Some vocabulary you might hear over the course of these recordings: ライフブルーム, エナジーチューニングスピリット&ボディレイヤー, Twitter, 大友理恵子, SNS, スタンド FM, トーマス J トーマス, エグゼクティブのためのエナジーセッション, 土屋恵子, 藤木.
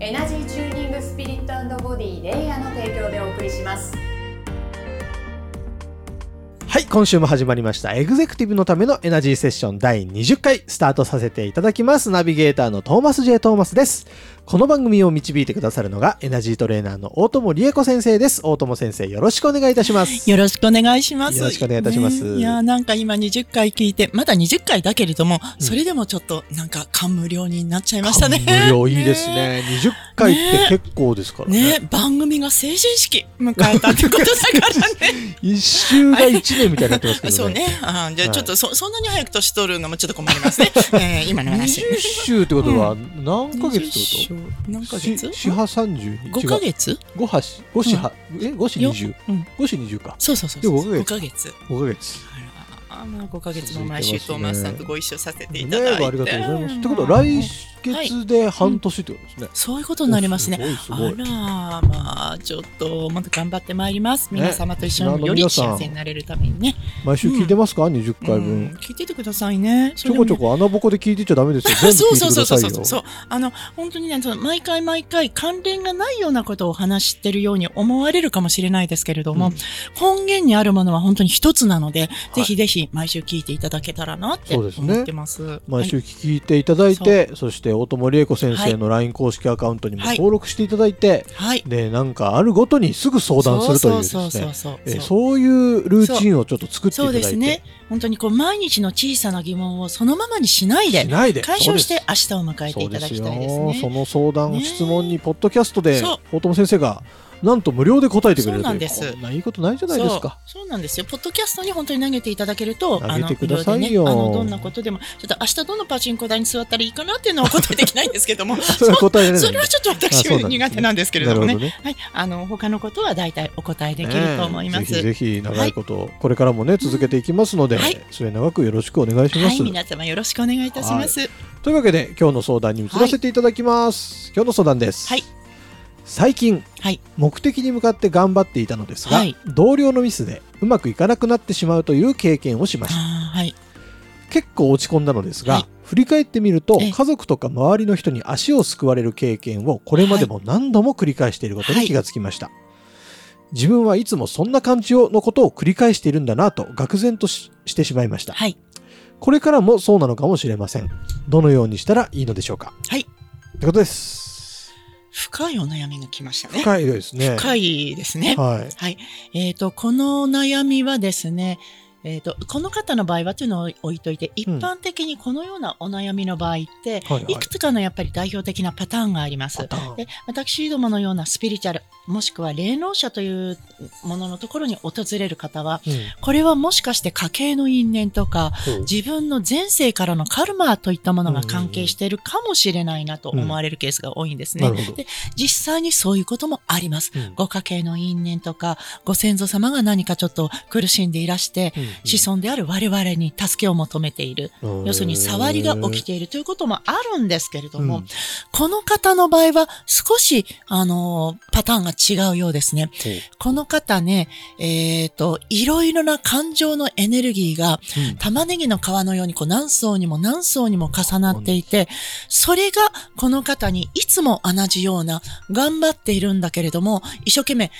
エナジーチューニングスピリット&ボディレイヤーの提供でお送りします。はい、今週も始まりましたエグゼクティブのためのエナジーセッション第20回スタートさせていただきます。ナビゲーターのトーマス J トーマスです。この番組を導いてくださるのがエナジートレーナーの大友理恵子先生です。大友先生、よろしくお願いいたします。よろしくお願いします。よろしくお願いいたします、ね、いやなんか今20回聞いて、まだ20回だけれども、それでもちょっとなんか感無量になっちゃいましたね。感無量いいですね。20回って結構ですからね。ね、番組が成人式迎えたってことだからね。一周が1みたいになってますけどね。そうね。あ、じゃあちょっと そんなに早く年取るのもちょっと困りますね。今の話。20週ってことは何ヶ月ってこと？うん、何ヶ月？四波30。5ヶ月？5波5四波、5四20。5四20か。そう。5ヶ月。5ヶ月。まあ5ヶ月も毎週トーマスさんとご一緒させていただいて、ありがとうございます。ってことは来月で半年ってことですね、そういうことになりますね。すごい。あら、まあちょっともっと頑張ってまいります、ね、皆様と一緒により幸せになれるためにね。毎週聞いてますか、20回分、聞いててくださいね。ちょこちょこ穴ぼこで聞いてちゃダメですよ。全部聞いてくださいよ。そう、本当にね、毎回関連がないようなことを話してるように思われるかもしれないですけれども、根源にあるものは本当に一つなので、ぜひぜひ毎週聞いていただけたらなって思ってます。そうですね、毎週聞いていただいて、そして大友理恵子先生の LINE 公式アカウントにも登録していただいて、でなんかあるごとにすぐ相談するというですね、そういうルーチンをちょっと作っていただいて、そうですね、本当にこう毎日の小さな疑問をそのままにしないで解消して明日を迎えていただきたいですね。その相談質問にポッドキャストで大友先生がなんと無料で答えてくれるという、こんないいことないじゃないですか。そうなんですよ。ポッドキャストに本当に投げていただけると、投げてくださいよ。どんなことでも、ちょっと明日どのパチンコ台に座ったらいいかなっていうのは答えできないんですけども、それはちょっと私苦手なんですけれどもね。はい、他のことは大体お答えできると思います。ぜひ長いこと、これからもね続けていきますので、末永くよろしくお願いします。はい、皆様よろしくお願いいたします。というわけで今日の相談に移らせていただきます。今日の相談です。最近、目的に向かって頑張っていたのですが、同僚のミスでうまくいかなくなってしまうという経験をしました。結構落ち込んだのですが、振り返ってみると、家族とか周りの人に足をすくわれる経験をこれまでも何度も繰り返していることに気がつきました。自分はいつもそんな感じのことを繰り返しているんだなと愕然としてしまいました。これからもそうなのかもしれません。どのようにしたらいいのでしょうか。ということです。深いお悩みが来ましたね。深いですね。この悩みはですね、この方の場合はというのを置いといて、一般的にこのようなお悩みの場合って、いくつかのやっぱり代表的なパターンがあります。で、私どものようなスピリチュアル、もしくは霊能者というもののところに訪れる方は、これはもしかして家系の因縁とか、自分の前世からのカルマといったものが関係しているかもしれないなと思われるケースが多いんですね。で、実際にそういうこともあります。ご家系の因縁とか、ご先祖様が何かちょっと苦しんでいらして、子孫である我々に助けを求めている、要するに触りが起きているということもあるんですけれども、この方の場合は少しパターンが違うようですね。この方ね、いろいろな感情のエネルギーが玉ねぎの皮のようにこう何層にも何層にも重なっていて、それがこの方にいつも同じような、頑張っているんだけれども一生懸命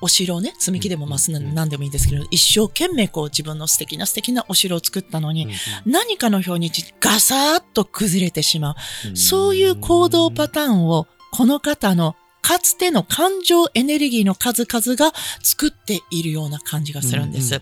お城をね、積み木でも何でもいいんですけど、一生懸命こう自分の素敵なお城を作ったのに、何かの表にガサーッと崩れてしまう、そういう行動パターンをこの方のかつての感情エネルギーの数々が作っているような感じがするんです。で、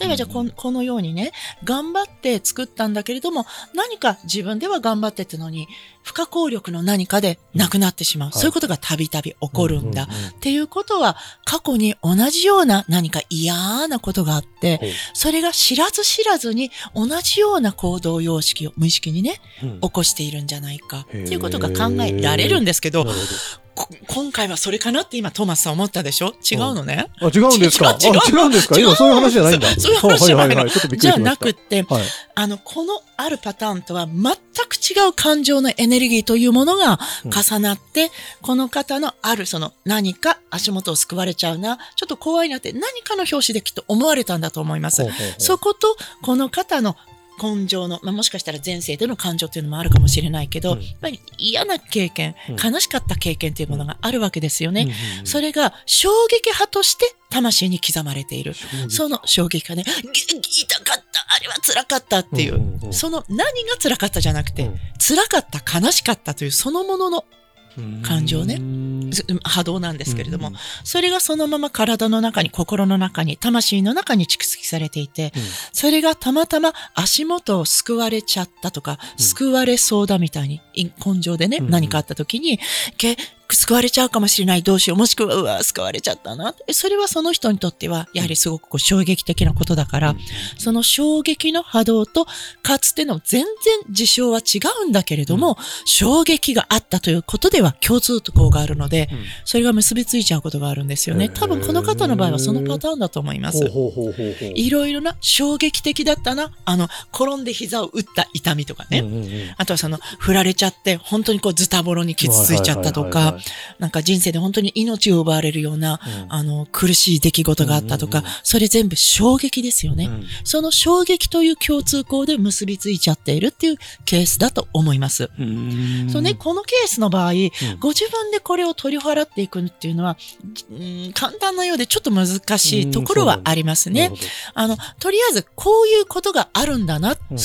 例えばじゃあこのようにね、頑張って作ったんだけれども、何か自分では頑張ってたのに、不可抗力の何かでなくなってしまう。そういうことがたびたび起こるんだ。っていうことは、過去に同じような何か嫌なことがあって、それが知らず知らずに同じような行動様式を無意識にね、起こしているんじゃないかっていうことが考えられるんですけど、今回はそれかなって今トーマスさん思ったでしょ。違うのね。あ、違うんですか。違うんですか。今そういう話じゃないんだ。そういう話じゃないの。じゃなくって、はい、このあるパターンとは全く違う感情のエネルギーというものが重なって、うん、この方のあるその何か足元をすくわれちゃうな、ちょっと怖いなって何かの表紙できっと思われたんだと思います。そことこの方の根性の、まあ、もしかしたら前世での感情というのもあるかもしれないけど、うん、やっぱり嫌な経験、悲しかった経験というものがあるわけですよね、うんうんうんうん、それが衝撃波として魂に刻まれている、その衝撃波ね、痛かった、あれは辛かったっていう、うんうんうん、その何が辛かったじゃなくて、うん、辛かった悲しかったというそのものの感情ね、波動なんですけれども、うん、それがそのまま体の中に、心の中に、魂の中に蓄積されていて、うん、それがたまたま足元を救われちゃったとか、うん、救われそうだみたいに根性でね、うん、何かあった時に救われちゃうかもしれない、どうしよう、もしくはうわ救われちゃったな、それはその人にとってはやはりすごくこう衝撃的なことだから、うん、その衝撃の波動とかつての全然事象は違うんだけれども、うん、衝撃があったということでは共通項があるので、うん、それが結びついちゃうことがあるんですよね。多分この方の場合はそのパターンだと思います。いろいろな衝撃的だったな、転んで膝を打った痛みとかね、うんうんうん、あとはその振られちゃって本当にこうズタボロに傷ついちゃったとか、はいはいはいはい、なんか人生で本当に命を奪われるような、うん、苦しい出来事があったとか、うんうんうん、それ全部衝撃ですよね、うん、その衝撃という共通項で結びついちゃっているっていうケースだと思います、うん、そうね、このケースの場合、うん、ご自分でこれを取り払っていくっていうのは、うん、簡単なようでちょっと難しいところはありますね、うん、とりあえずこういうことがあるんだな、うん、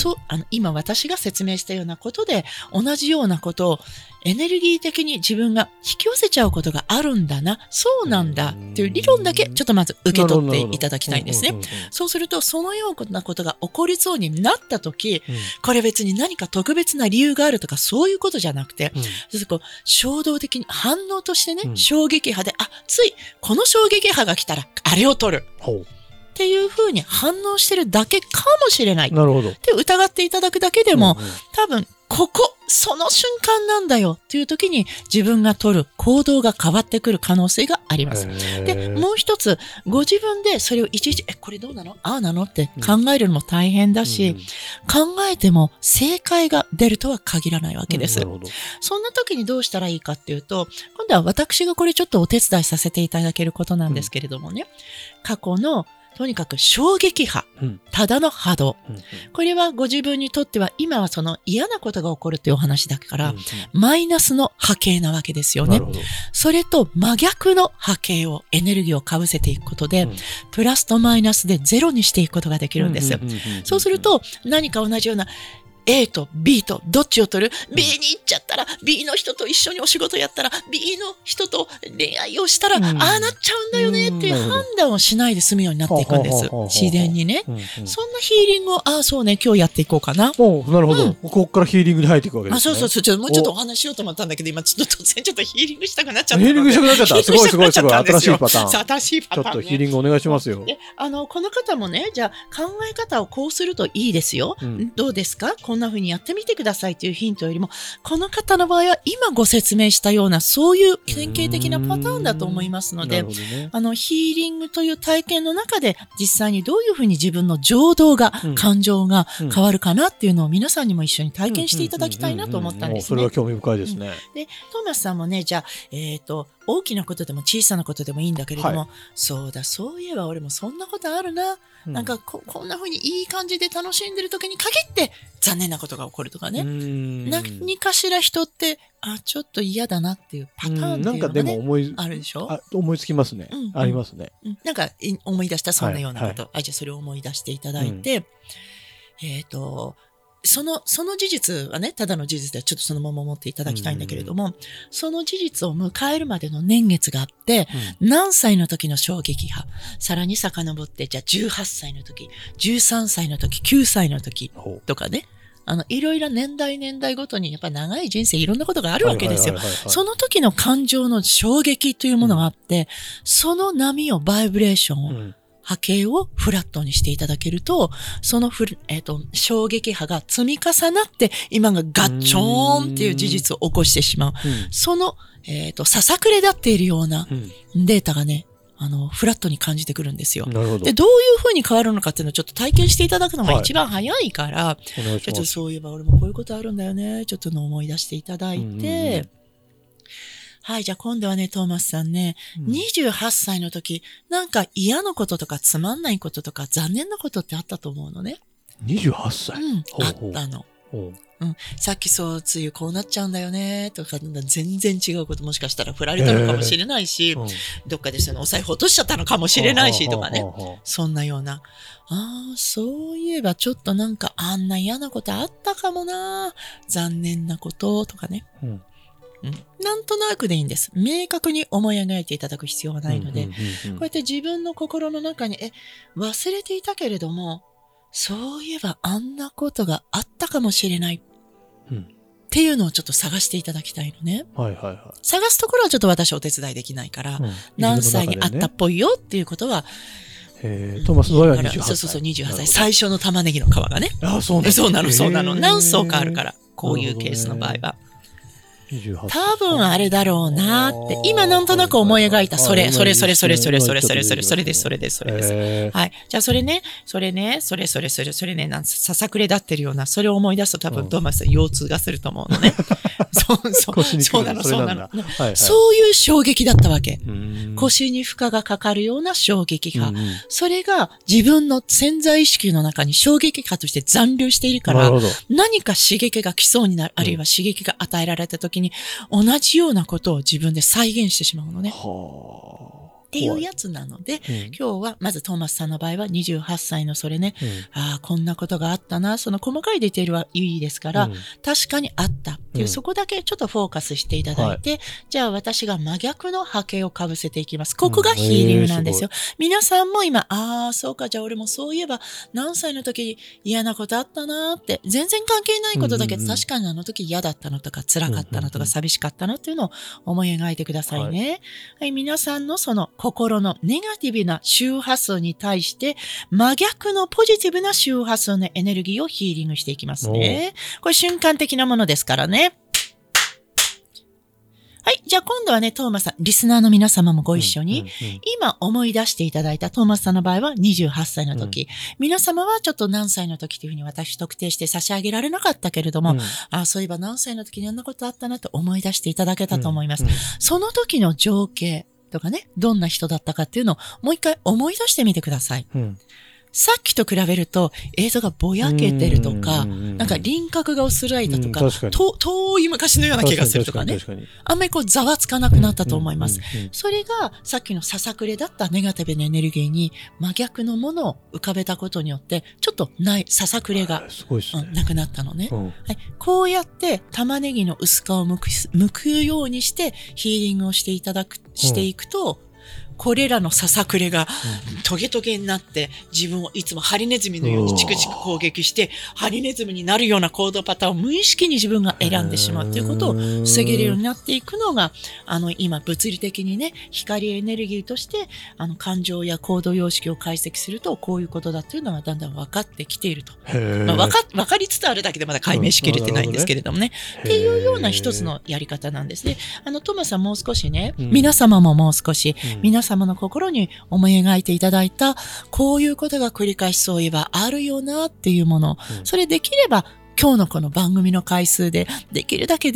今私が説明したようなことで同じようなことをエネルギー的に自分が引き寄せちゃうことがあるんだな、そうなんだっていう理論だけちょっとまず受け取っていただきたいんですね。そうするとそのようなことが起こりそうになった時、うん、これ別に何か特別な理由があるとかそういうことじゃなくて、うん、こう衝動的に反応としてね、うん、衝撃波でついこの衝撃波が来たらあれを取るっていう風に反応してるだけかもしれない。なるほど。って疑っていただくだけでも、うんうん、多分その瞬間なんだよっていう時に自分が取る行動が変わってくる可能性があります。で、もう一つ、ご自分でそれをいちいち、これどうなの？ああなの？って考えるのも大変だし、うん、考えても正解が出るとは限らないわけです、うん。そんな時にどうしたらいいかっていうと、今度は私がこれちょっとお手伝いさせていただけることなんですけれどもね、うん、過去のとにかく衝撃波、ただの波動、うんうん、これはご自分にとっては今はその嫌なことが起こるというお話だから、うんうん、マイナスの波形なわけですよね。それと真逆の波形をエネルギーをかぶせていくことで、うん、プラスとマイナスでゼロにしていくことができるんですよ。そうすると何か同じようなA と B とどっちを取る？ B に行っちゃったら B の人と一緒にお仕事やったら B の人と恋愛をしたら、うん、ああなっちゃうんだよねっていう判断をしないで済むようになっていくんです、自然にね、うんうん、そんなヒーリングをそうね今日やっていこうかな。お、なるほど、うん、ここからヒーリングに入っていくわけですね。そうそうそう、もうちょっとお話しようと思ったんだけど今ちょっと突然ちょっとヒーリングしたくなっちゃった。ヒーリングしたくなっちゃった。すごいすごいすごい、新しいパターン、新しいパターン、ね、ちょっとヒーリングお願いしますよ。この方もね、じゃあ考え方をこうするといいですよ、うん、どうですかこんな風にやってみてくださいというヒントよりも、この方の場合は今ご説明したようなそういう典型的なパターンだと思いますので、ね、ヒーリングという体験の中で実際にどういう風に自分の情動が、うん、感情が変わるかなっていうのを皆さんにも一緒に体験していただきたいなと思ったんですね。それは興味深いですね、うん、でトーマスさんもね、じゃあ、大きなことでも小さなことでもいいんだけれども、はい、そうだ、そういえば俺もそんなことあるな、うん、なんかこんな風にいい感じで楽しんでる時に限って残念なことが起こるとかね、何かしら人ってちょっと嫌だなっていうパターンっていうのが、ね、なんかでもあるでしょ。思いつきますね、うん、ありますね、うん、なんか思い出した、そんなようなこと、はいはい、じゃあそれを思い出していただいて、うん、その事実はね、ただの事実ではちょっとそのまま持っていただきたいんだけれども、うん、その事実を迎えるまでの年月があって、うん、何歳の時の衝撃波、さらに遡って、じゃあ18歳の時、13歳の時、9歳の時とかね、いろいろ年代ごとにやっぱり長い人生いろんなことがあるわけですよ。その時の感情の衝撃というものがあって、その波をバイブレーションを、うん波形をフラットにしていただけると、その衝撃波が積み重なって今がガッチョーンっていう事実を起こしてしまう。その、ささくれ立っているようなデータがね、フラットに感じてくるんですよ。なるほど。で、どういう風に変わるのかっていうのをちょっと体験していただくのが一番早いから、はい、ちょっとそういえば俺もこういうことあるんだよね。ちょっとの思い出していただいて、はい、じゃあ今度はね、トーマスさんね、28歳の時、なんか嫌なこととかつまんないこととか残念なことってあったと思うのね。28歳、ほうほう、あったの。ほう、さっきそう、つゆこうなっちゃうんだよね、とか、全然違うこともしかしたら振られたのかもしれないし、どっかでそのお財布落としちゃったのかもしれないし、とかね。そんなような。ああ、そういえばちょっとなんかあんな嫌なことあったかもな、残念なこと、とかね。なんとなくでいいんです。明確に思い描いていただく必要はないので、こうやって自分の心の中に、忘れていたけれども、そういえばあんなことがあったかもしれない。っていうのをちょっと探していただきたいのね。探すところはちょっと私お手伝いできないから、何歳にあったっぽいよっていうことは、トーマスの場合は28歳。そう、28歳。最初の玉ねぎの皮がね。あ、そうなの。そうなの。何層かあるから、こういうケースの場合は。多分あれだろうなって、今なんとなく思い描いた、それです。はい。じゃあそれね、ささくれ立ってるような、それを思い出すと多分トーマスさん腰痛がすると思うのね。そうなの。そういう衝撃だったわけ。腰に負荷がかかるような衝撃波。それが自分の潜在意識の中に衝撃波として残留しているから、何か刺激が来そうになる、あるいは刺激が与えられた時に同じようなことを自分で再現してしまうのね。っていうやつなので、今日はまずトーマスさんの場合は28歳のそれね、ああこんなことがあったな、その細かいディテールはいいですから、確かにあったっていう、そこだけちょっとフォーカスしていただいて、じゃあ私が真逆の波形をかぶせていきます。ここがヒーリングなんですよ。皆さんも今、ああそうか、じゃあ俺もそういえば何歳の時嫌なことあったなーって、全然関係ないことだけど、確かにあの時嫌だったのとか辛かったのとか寂しかったのっていうのを思い描いてくださいね。はい、皆さんのその心のネガティブな周波数に対して真逆のポジティブな周波数のエネルギーをヒーリングしていきますね。これ瞬間的なものですからね。はい。じゃあ今度はね、トーマスさん、リスナーの皆様もご一緒に、今思い出していただいたトーマスさんの場合は28歳の時、皆様はちょっと何歳の時というふうに私特定して差し上げられなかったけれども、あ、そういえば何歳の時にあんなことあったなと思い出していただけたと思います。その時の情景とかね、どんな人だったかっていうのをもう一回思い出してみてください。さっきと比べると映像がぼやけてるとか、なんか輪郭が薄らいだとか、遠い昔のような気がするとかね。あんまりこうざわつかなくなったと思います。それがさっきのささくれだったネガティブなエネルギーに真逆のものを浮かべたことによって、ちょっとないささくれが、なくなったのね。こうやって玉ねぎの薄皮を剥くようにしてヒーリングをしていくと、これらのささくれがトゲトゲになって自分をいつもハリネズミのようにチクチク攻撃してハリネズミになるような行動パターンを無意識に自分が選んでしまうということを防げるようになっていくのが、今物理的にね、光エネルギーとして感情や行動様式を解析するとこういうことだというのはだんだん分かってきていると。分かりつつあるだけでまだ解明しきれてないんですけれどもね。っていうような一つのやり方なんですね。トマさんもう少しね、皆様ももう少し、皆様の心に思い描いていただいた、こういうことが繰り返しそういえばあるよなっていうもの、それできれば今日のこの番組の回数でできるだけ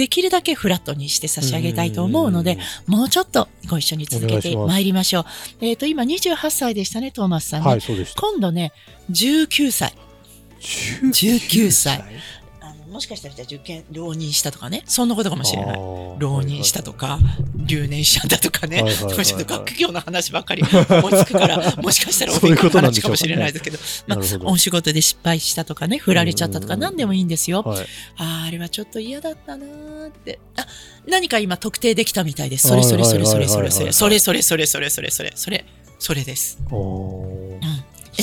フラットにして差し上げたいと思うので、もうちょっとご一緒に続けてまいりましょう。今28歳でしたね、トーマスさんね。はい、そうでした。今度ね、19歳、もしかしたら受験浪人したとかね、そんなことかもしれない。浪人したとか、留年したんだとかね、ちょっと学業の話ばっかり思いつくからもしかしたらお勉強の話かもしれないですけど、お仕事で失敗したとかね、振られちゃったとか、何でもいいんですよ。あれはちょっと嫌だったなーって、あ、何か今特定できたみたいです。それです。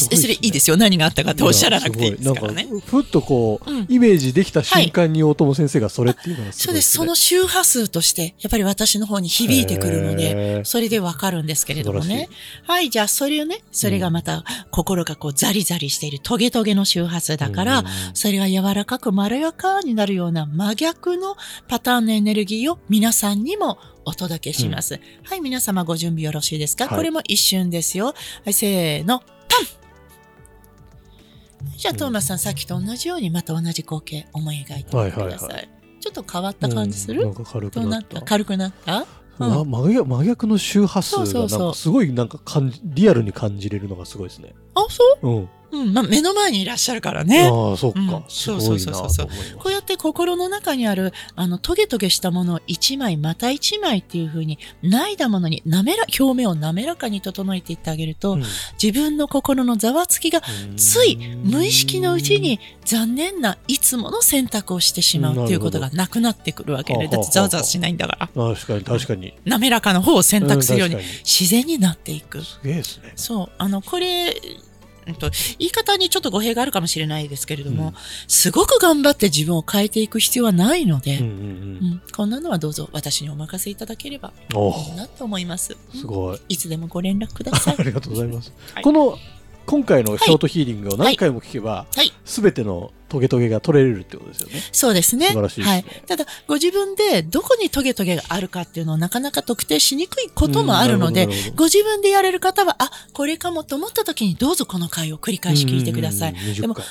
それいいですよ、何があったかっておっしゃらなくていいですからね。なんかふっとこう、イメージできた瞬間に大友先生がそれっていうのがすごいですね。そうです。その周波数としてやっぱり私の方に響いてくるので、それでわかるんですけれどもね。はい、じゃあそれをね、それがまた心がこうザリザリしているトゲトゲの周波数だから、それが柔らかくまろやかになるような真逆のパターンのエネルギーを皆さんにもお届けします。はい、皆様ご準備よろしいですか？これも一瞬ですよ。はい、せーの。じゃあトーマスさん、さっきと同じようにまた同じ光景思い描いてください。ちょっと変わった感じする？なんか軽くなった。軽くなった？うん、真逆の周波数がなんかすごいなんかリアルに感じれるのがすごいですね。あ、そう？うん。うん、まあ、目の前にいらっしゃるからね。ああ、そっか。うん、すごいなと思います。そうそうそうそう。こうやって心の中にある、トゲトゲしたものを一枚、また一枚っていう風に、ないだものに表面を滑らかに整えていってあげると、自分の心のざわつきが、つい無意識のうちに残念ないつもの選択をしてしまうっていうことがなくなってくるわけで、だってざわざわしないんだから。確かに、確かに。滑らかな方を選択するように、自然になっていく。すげえですね。そう。これ、言い方にちょっと語弊があるかもしれないですけれども、すごく頑張って自分を変えていく必要はないので、こんなのはどうぞ私にお任せいただければいいなと思います。すごい。いつでもご連絡ください。ありがとうございます。はい、今回のショートヒーリングを何回も聞けば、すべてのトゲトゲが取れるってことですよね。そうですね。素晴らしいですね。はい。ただ、ご自分でどこにトゲトゲがあるかっていうのをなかなか特定しにくいこともあるので、ご自分でやれる方は、あ、これかもと思った時にどうぞこの回を繰り返し聞いてください。でも、考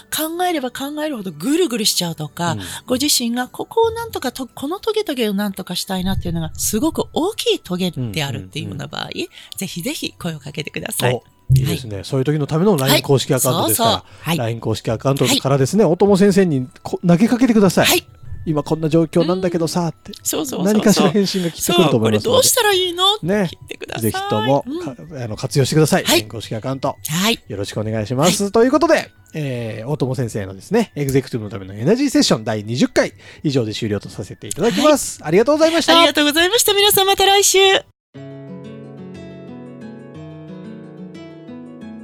えれば考えるほどぐるぐるしちゃうとか、ご自身がここをなんとかこのトゲトゲをなんとかしたいなっていうのが、すごく大きいトゲであるっていうような場合、ぜひぜひ声をかけてください。いいですね。はい、そういう時のための LINE 公式アカウントですから、LINE 公式アカウントからですね、大友先生に投げかけてください。はい、今こんな状況なんだけどさって、何かしら返信が来てくると思いますので、これどうしたらいいのね、聞いてください。ぜひとも、活用してください。LINE 公式アカウント、よろしくお願いします。ということで、大友先生のですね、エグゼクティブのためのエナジーセッション第20回以上で終了とさせていただきます。ありがとうございました。ありがとうございました。皆さんまた来週。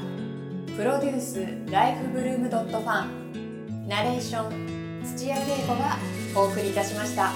ープロデュースライフブルームドットファンナレーション土屋恵子がお送りいたしました。